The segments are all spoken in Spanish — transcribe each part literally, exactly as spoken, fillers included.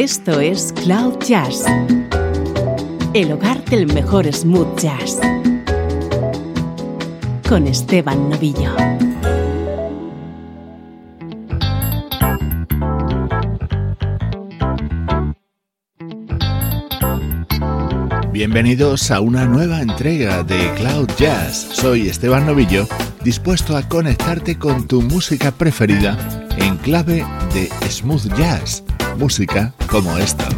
Esto es Cloud Jazz, el hogar del mejor smooth jazz, con Esteban Novillo. Bienvenidos a una nueva entrega de Cloud Jazz. Soy Esteban Novillo, dispuesto a conectarte con tu música preferida en clave de smooth jazz, música como esta.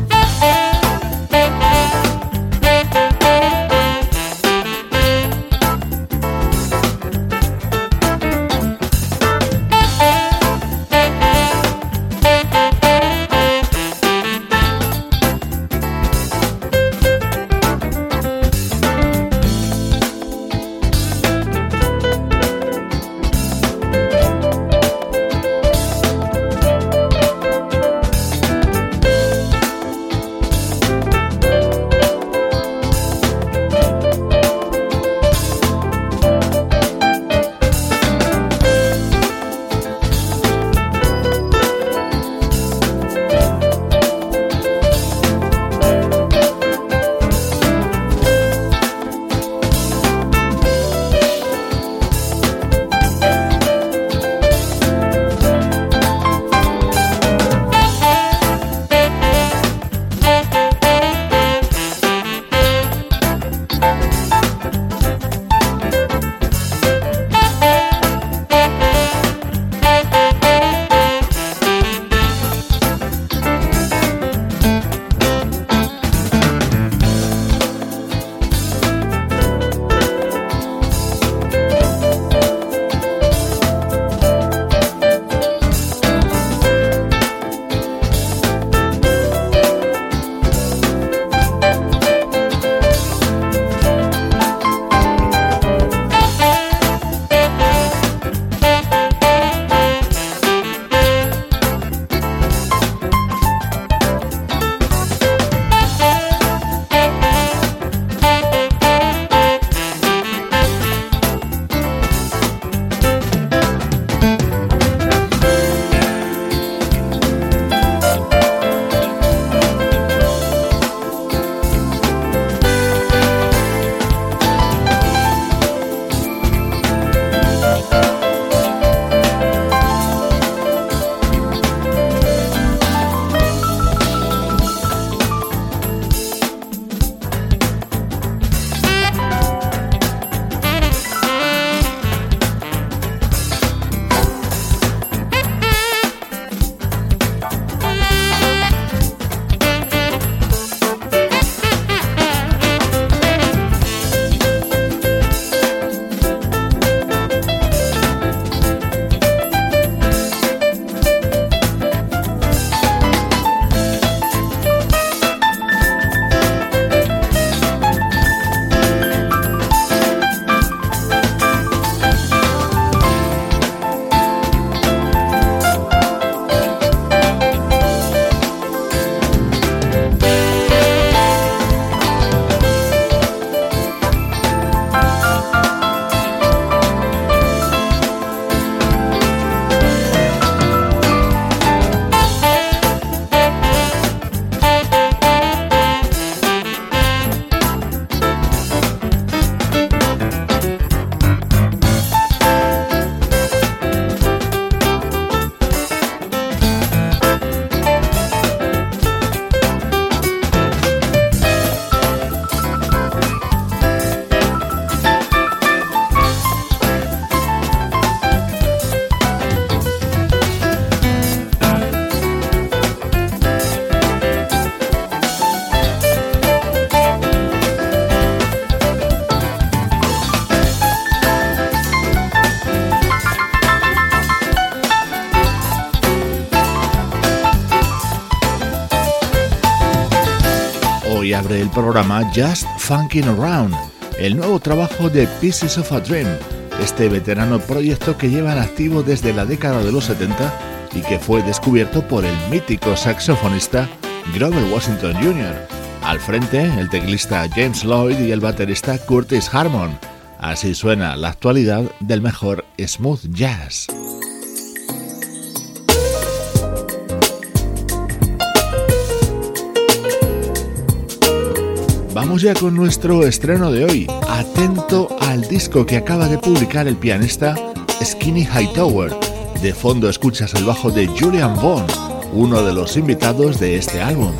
Abre el programa Just Funkin' Around, el nuevo trabajo de Pieces of a Dream, este veterano proyecto que lleva en activo desde la década de los setenta y que fue descubierto por el mítico saxofonista Grover Washington junior Al frente, el teclista James Lloyd y el baterista Curtis Harmon. Así suena la actualidad del mejor smooth jazz. Vamos ya con nuestro estreno de hoy. Atento al disco que acaba de publicar el pianista Skinny Hightower. De fondo escuchas el bajo de Julian Vaughn, uno de los invitados de este álbum.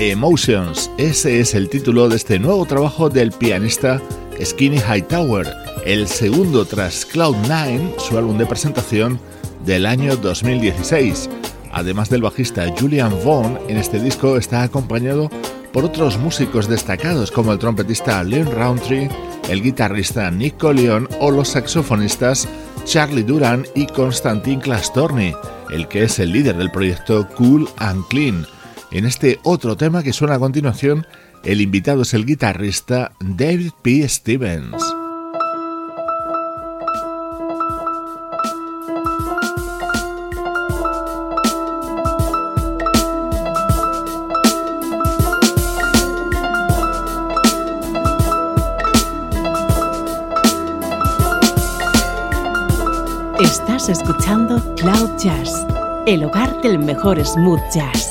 Emotions, ese es el título de este nuevo trabajo del pianista Skinny Hightower, el segundo tras Cloud Nine, su álbum de presentación del año dos mil dieciséis. Además del bajista Julian Vaughn, en este disco está acompañado por otros músicos destacados como el trompetista Leon Roundtree, el guitarrista Nico Leon o los saxofonistas Charlie Duran y Constantín Clastorni, el que es el líder del proyecto Cool and Clean. En este otro tema que suena a continuación, el invitado es el guitarrista David P. Stevens. Estás escuchando Cloud Jazz, el hogar del mejor smooth jazz.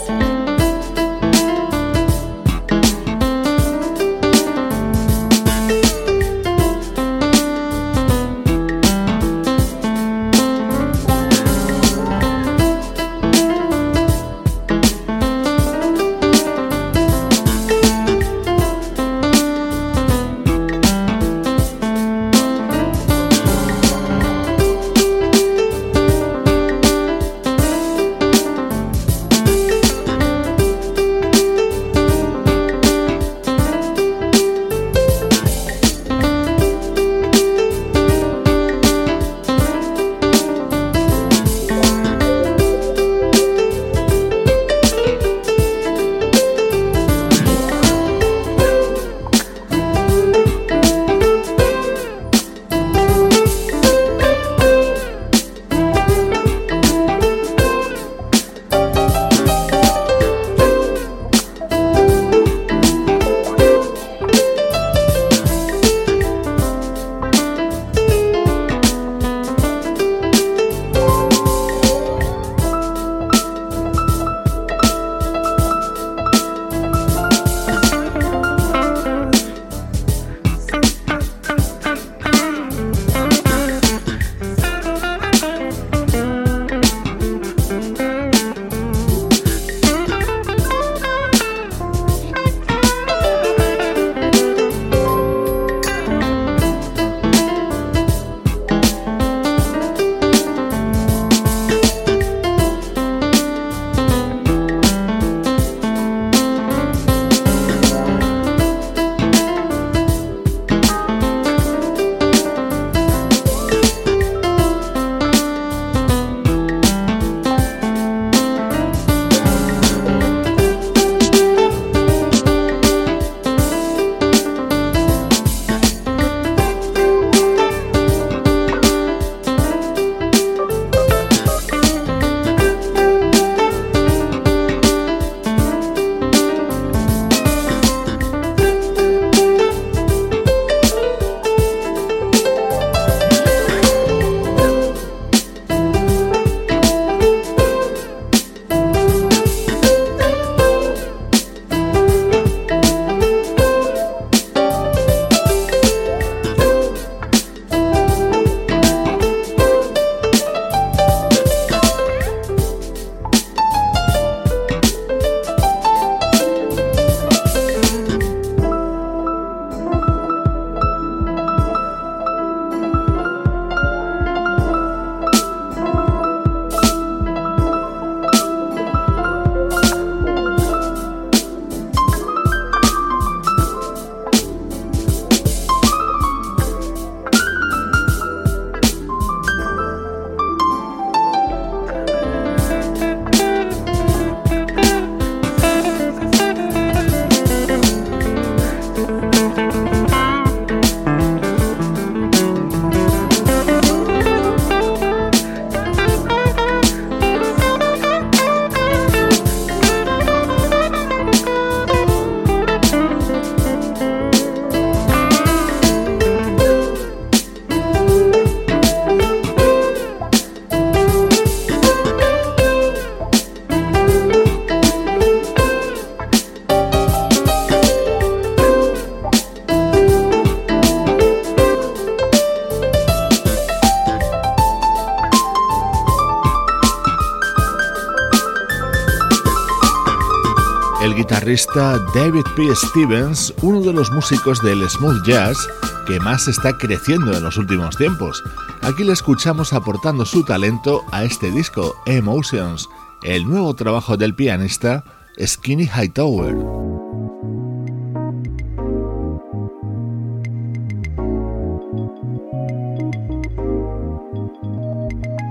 el guitarrista David P. Stevens, uno de los músicos del smooth jazz que más está creciendo en los últimos tiempos. Aquí le escuchamos aportando su talento a este disco, Emotions, el nuevo trabajo del pianista Skinny Hightower.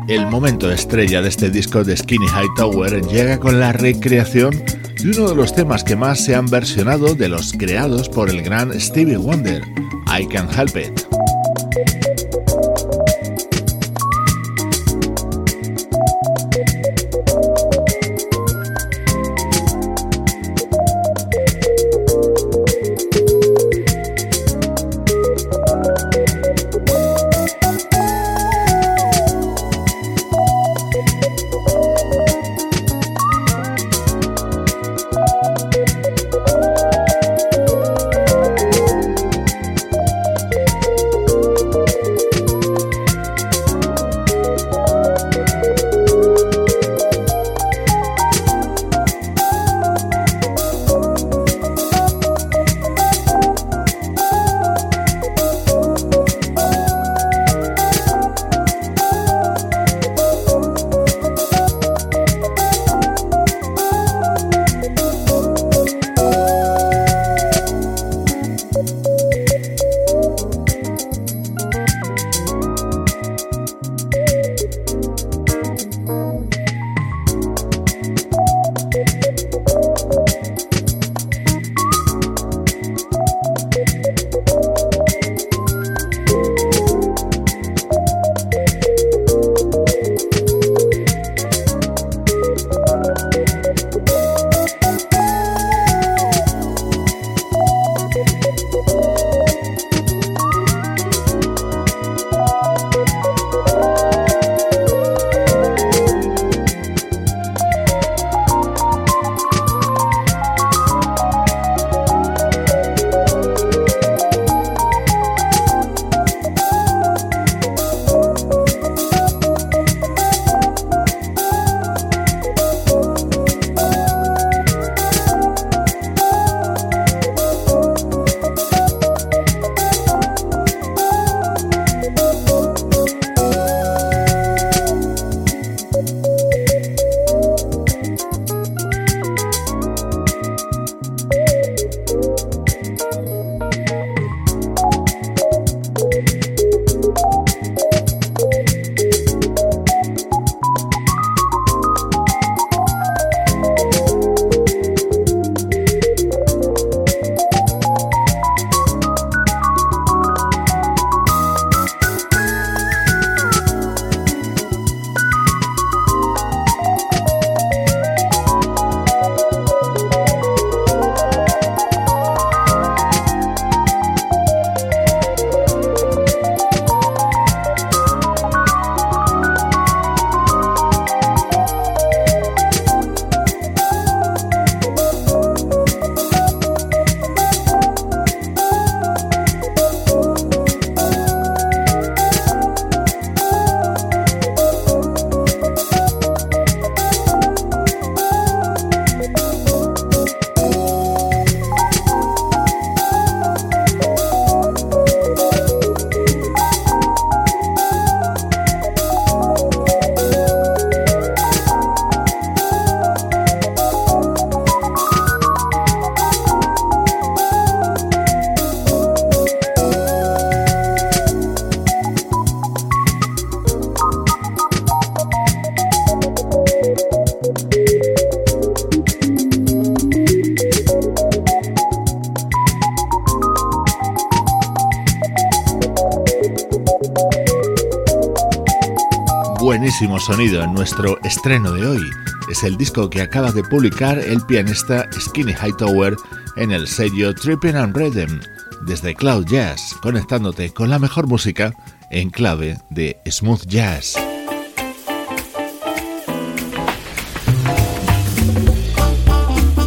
El momento estrella de este disco de Skinny Hightower llega con la recreación de uno de los temas que más se han versionado de los creados por el gran Stevie Wonder, I Can't Help It. Sonido en nuestro estreno de hoy es el disco que acaba de publicar el pianista Skinny Hightower en el sello Trippin' n' Rhythm desde Cloud Jazz, conectándote con la mejor música en clave de smooth jazz.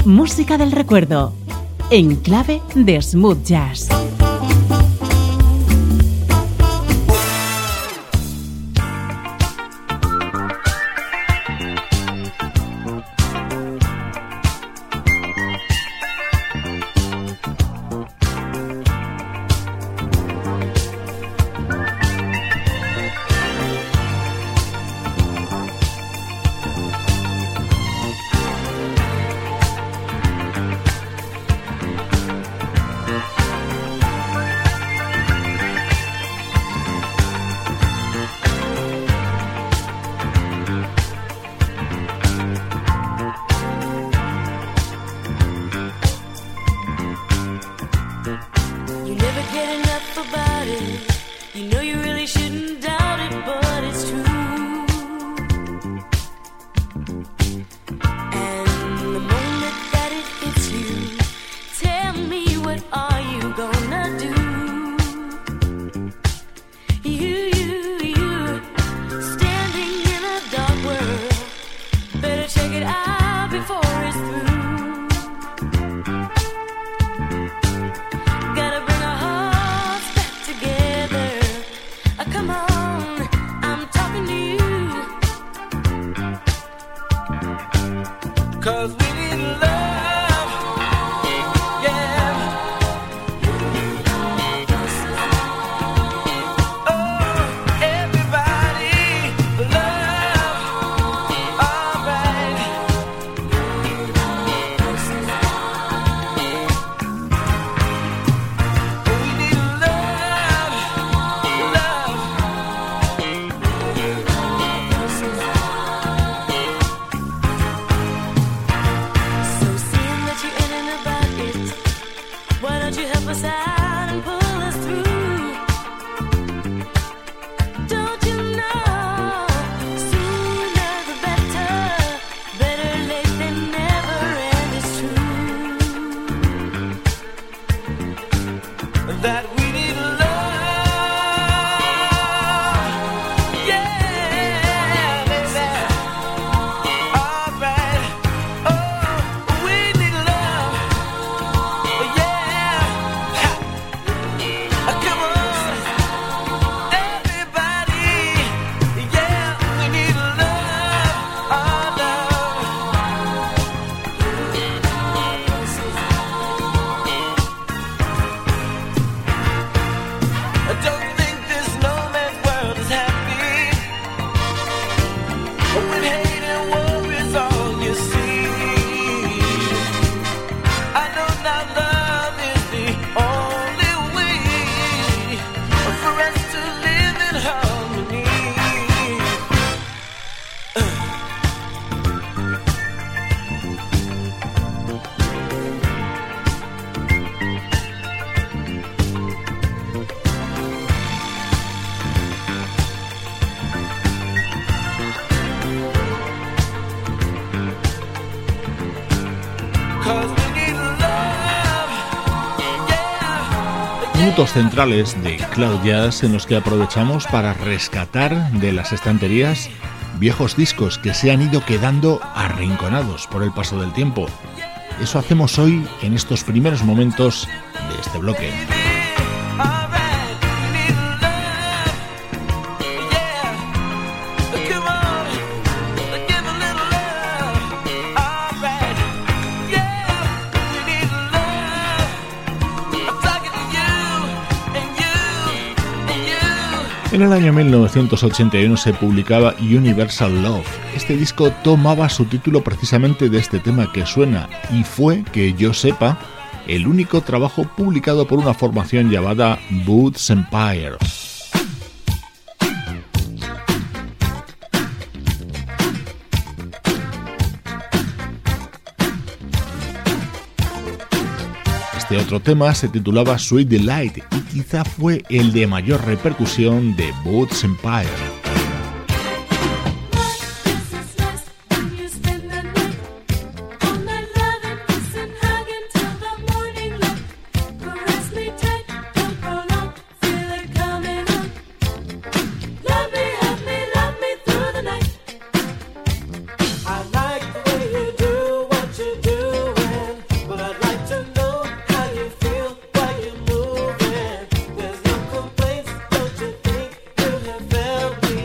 Música del recuerdo en clave de smooth jazz. Puntos centrales de Cloud Jazz en los que aprovechamos para rescatar de las estanterías viejos discos que se han ido quedando arrinconados por el paso del tiempo. Eso hacemos hoy en estos primeros momentos de este bloque. En el año mil novecientos ochenta y uno se publicaba Universal Love. Este disco tomaba su título precisamente de este tema que suena y fue, que yo sepa, el único trabajo publicado por una formación llamada Woods Empire. Este otro tema se titulaba Sweet Delight y quizá fue el de mayor repercusión de Woods Empire. Help me.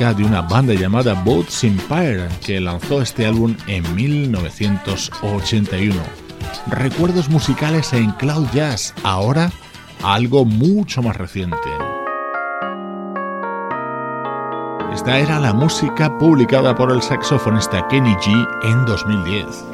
música de una banda llamada Woods Empire, que lanzó este álbum en mil novecientos ochenta y uno. Recuerdos musicales en Cloud Jazz, ahora algo mucho más reciente. Esta era la música publicada por el saxofonista Kenny G en dos mil diez.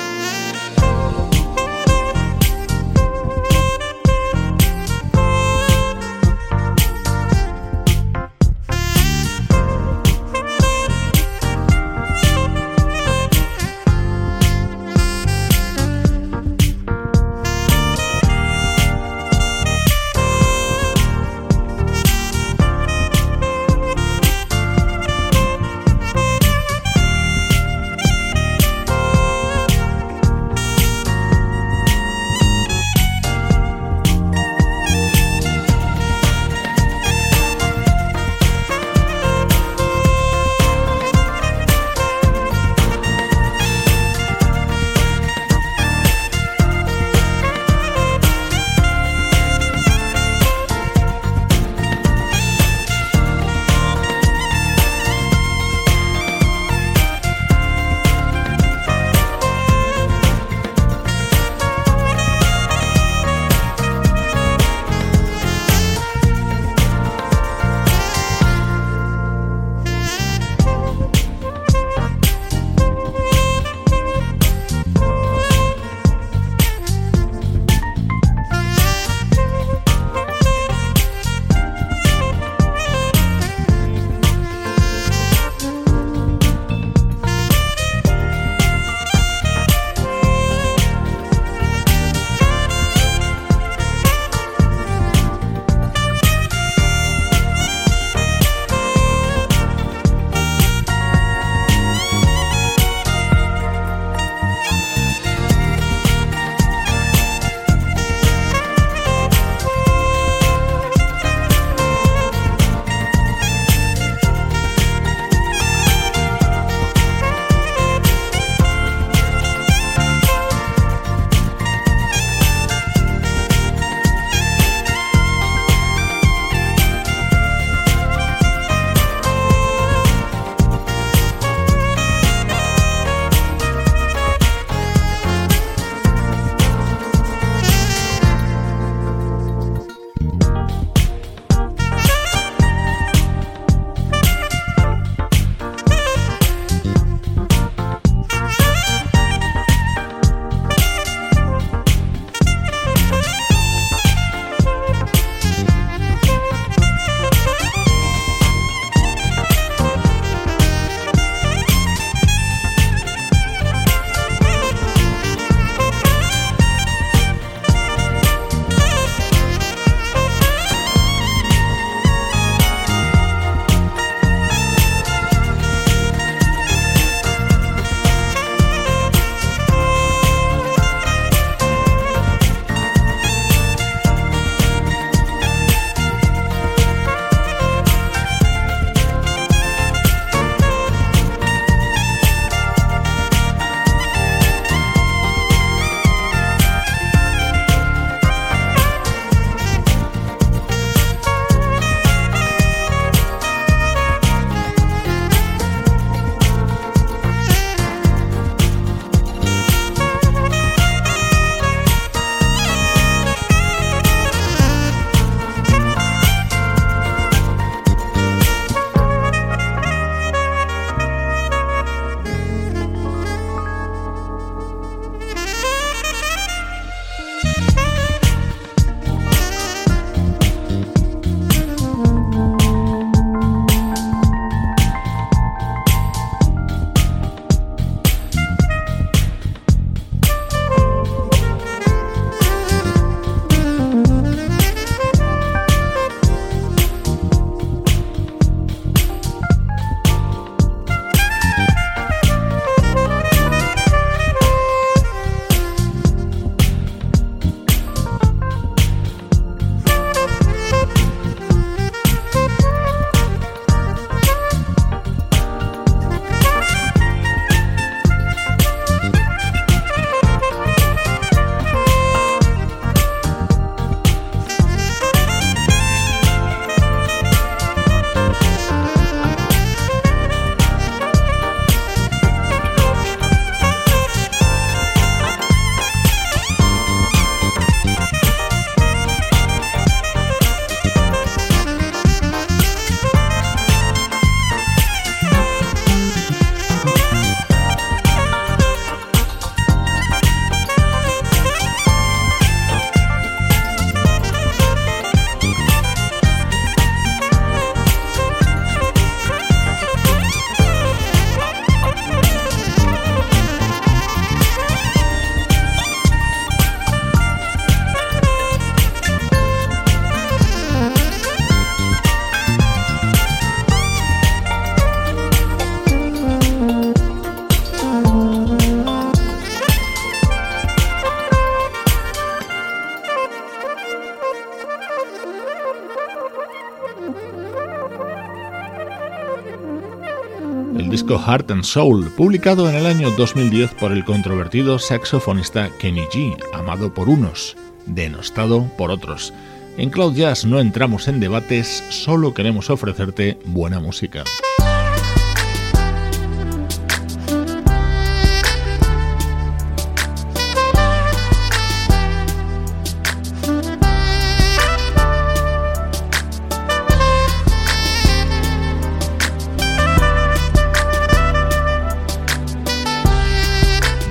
disco Heart and Soul, publicado en el año dos mil diez por el controvertido saxofonista Kenny G, amado por unos, denostado por otros. En Cloud Jazz no entramos en debates, solo queremos ofrecerte buena música.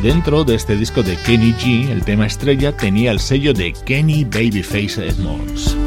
Dentro de este disco de Kenny G, el tema estrella tenía el sello de Kenny Babyface Edmonds.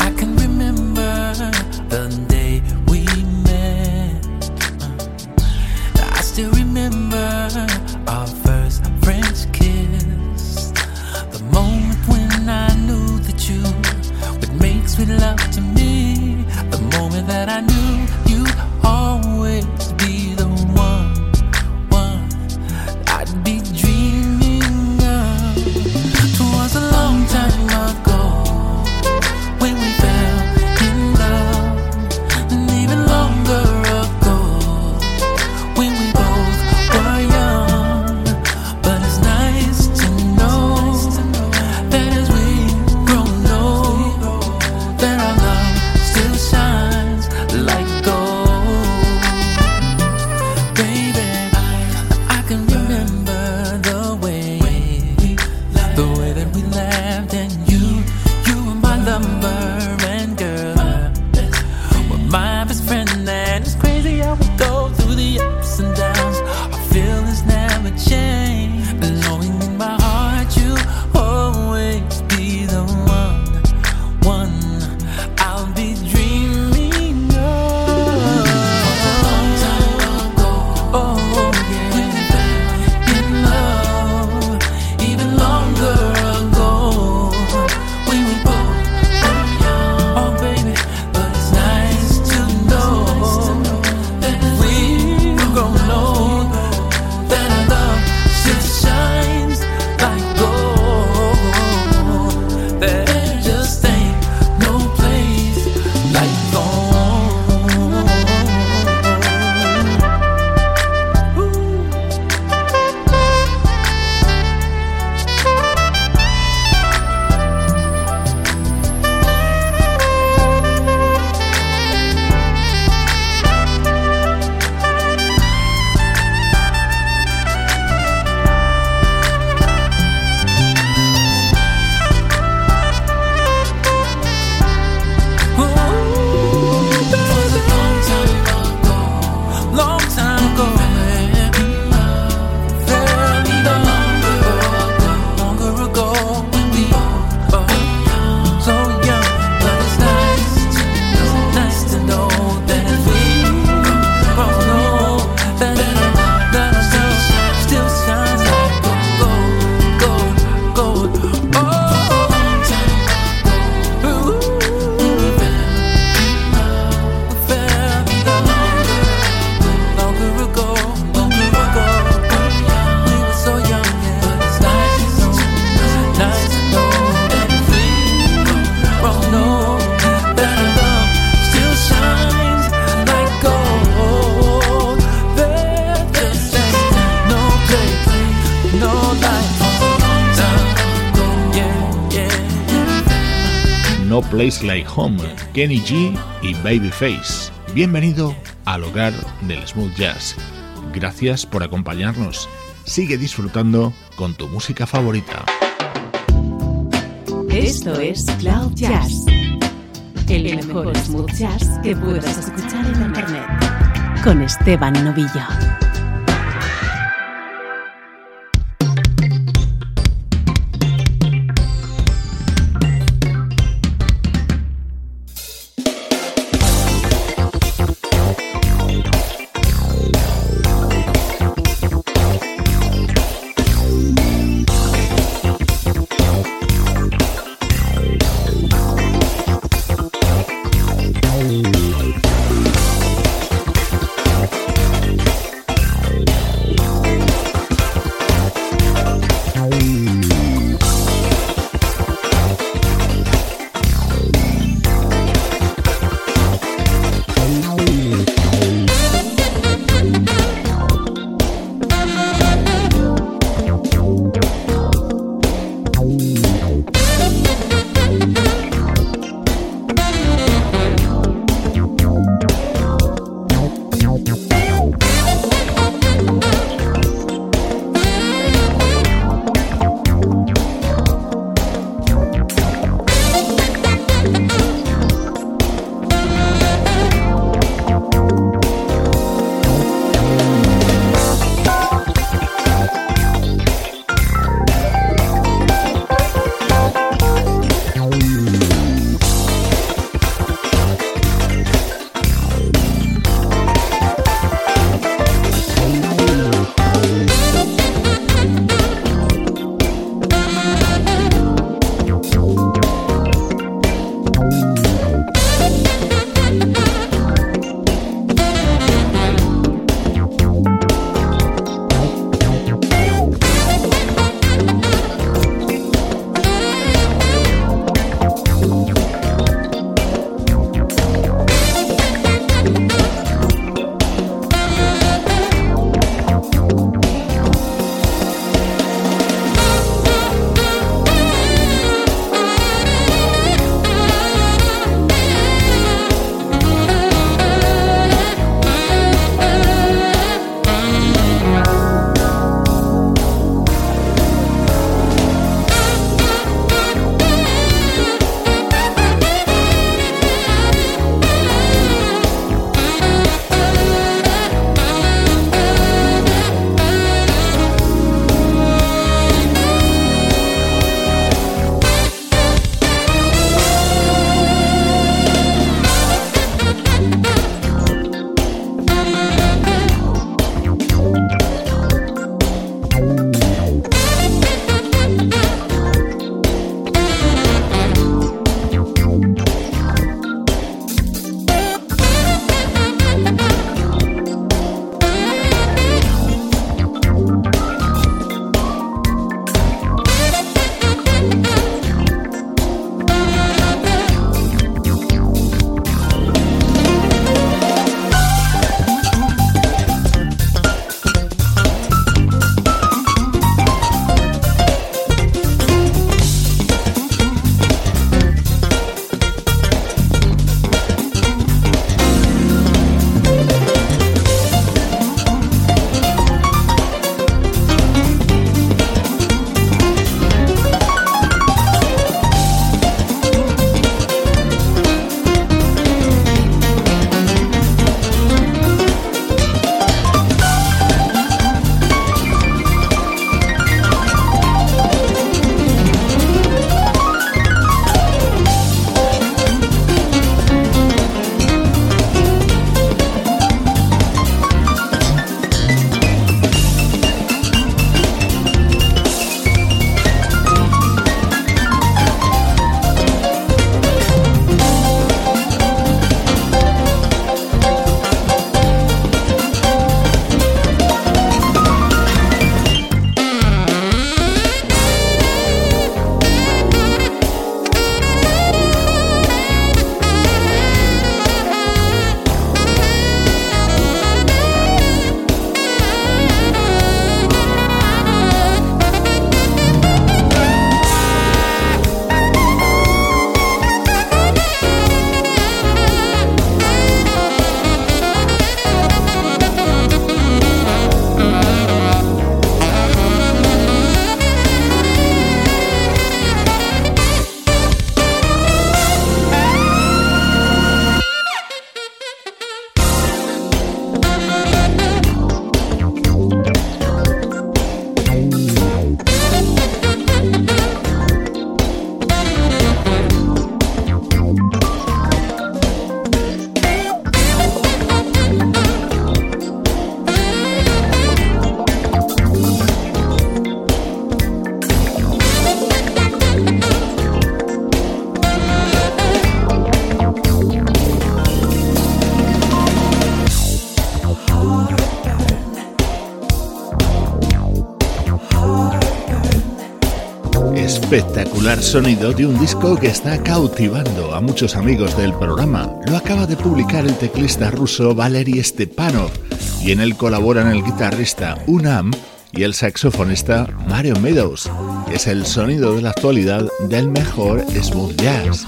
Place Like Home, Kenny G y Babyface. Bienvenido al hogar del smooth jazz. Gracias por acompañarnos. Sigue disfrutando con tu música favorita. Esto es Cloud Jazz, el mejor smooth jazz que puedas escuchar en internet, con Esteban Novillo. espectacular sonido de un disco que está cautivando a muchos amigos del programa. Lo acaba de publicar el teclista ruso Valery Stepanov y en él colaboran el guitarrista Unam y el saxofonista Mario Meadows. Es el sonido de la actualidad del mejor smooth jazz.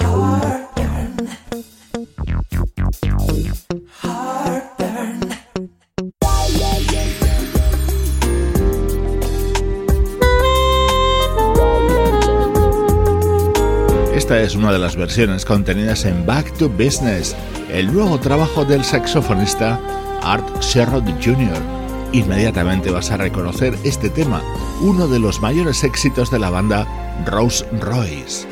Esta es una de las versiones contenidas en Back to Business, el nuevo trabajo del saxofonista Art Sherrod junior Inmediatamente vas a reconocer este tema, uno de los mayores éxitos de la banda Rolls Royce.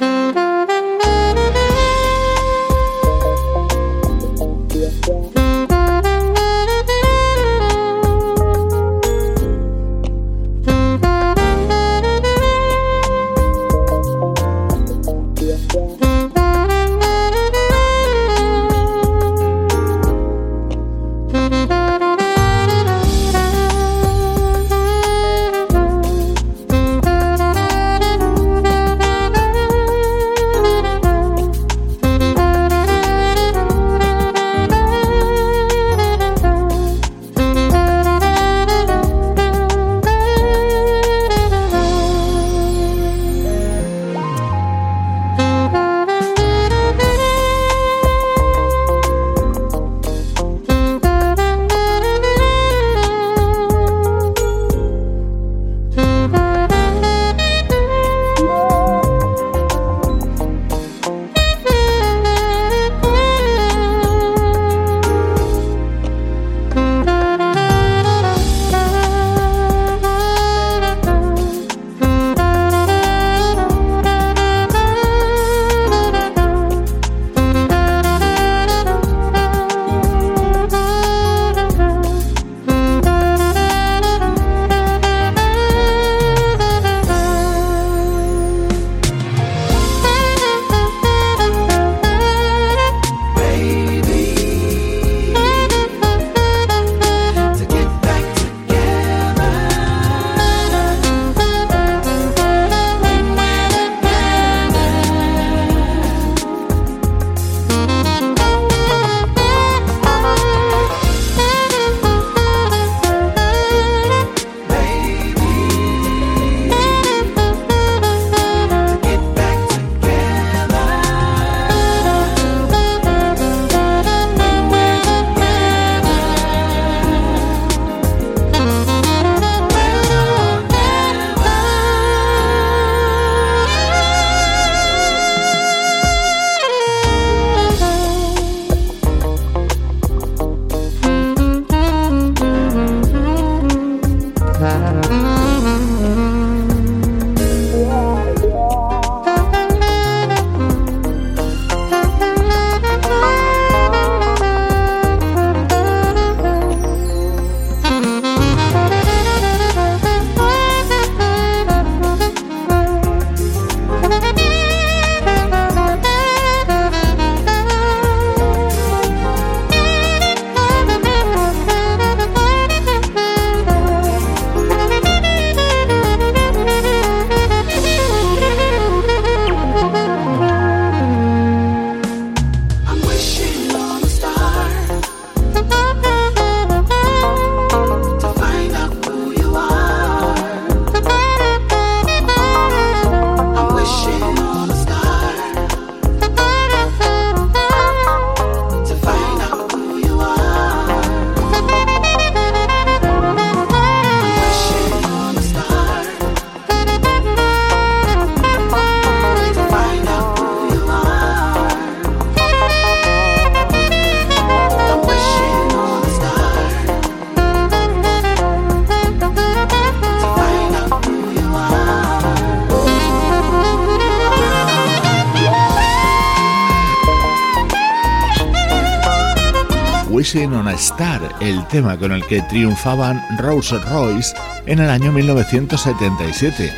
On a Star, el tema con el que triunfaban Rolls Royce en el año mil novecientos setenta y siete.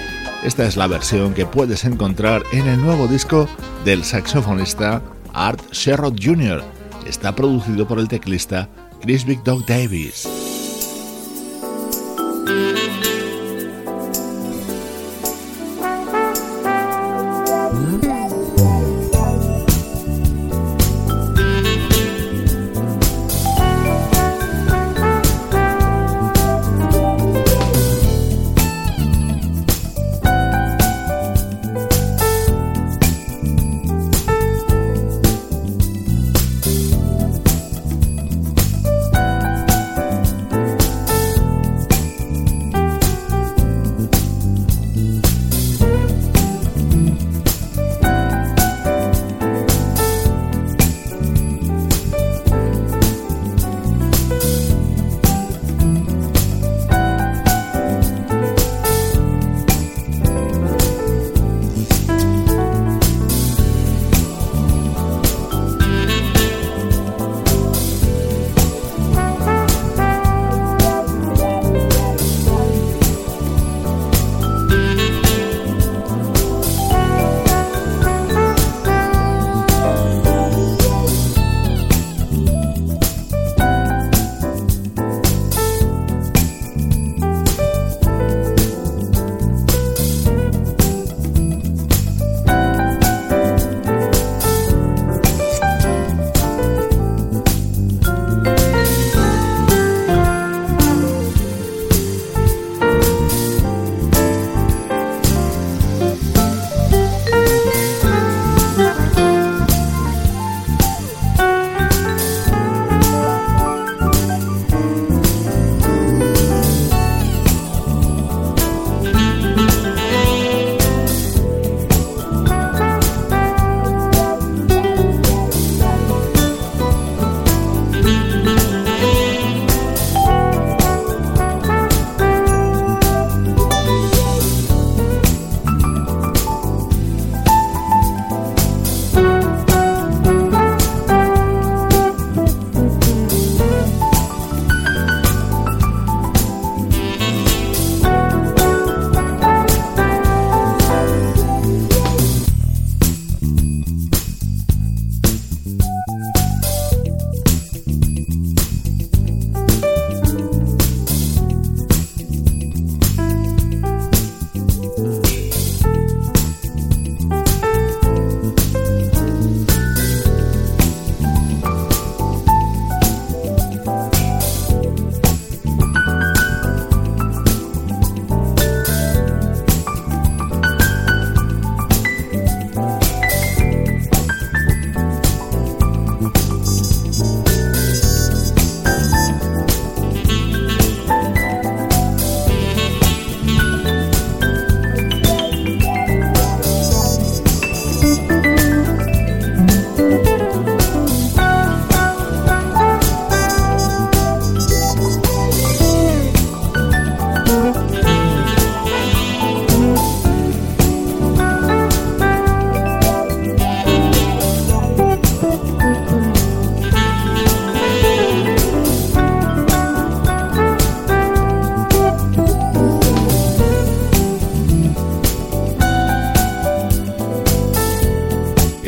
Esta es la versión que puedes encontrar en el nuevo disco del saxofonista Art Sherrod junior Está producido por el teclista Chris Big Dog Davis.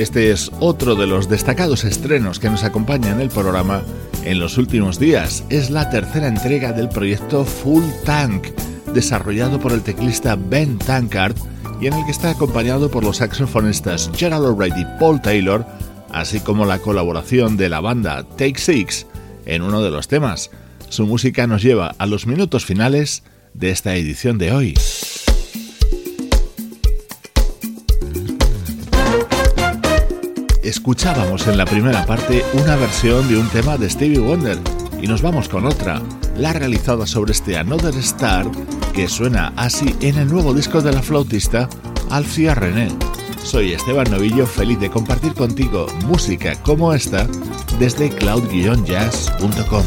Este es otro de los destacados estrenos que nos acompaña en el programa en los últimos días. Es la tercera entrega del proyecto Full Tank, desarrollado por el teclista Ben Tankard y en el que está acompañado por los saxofonistas Gerald Albright y Paul Taylor, así como la colaboración de la banda Take Six en uno de los temas. Su música nos lleva a los minutos finales de esta edición de hoy. Escuchábamos en la primera parte una versión de un tema de Stevie Wonder y nos vamos con otra, la realizada sobre este Another Star, que suena así en el nuevo disco de la flautista Alcia René. Soy Esteban Novillo, feliz de compartir contigo música como esta desde cloud jazz punto com.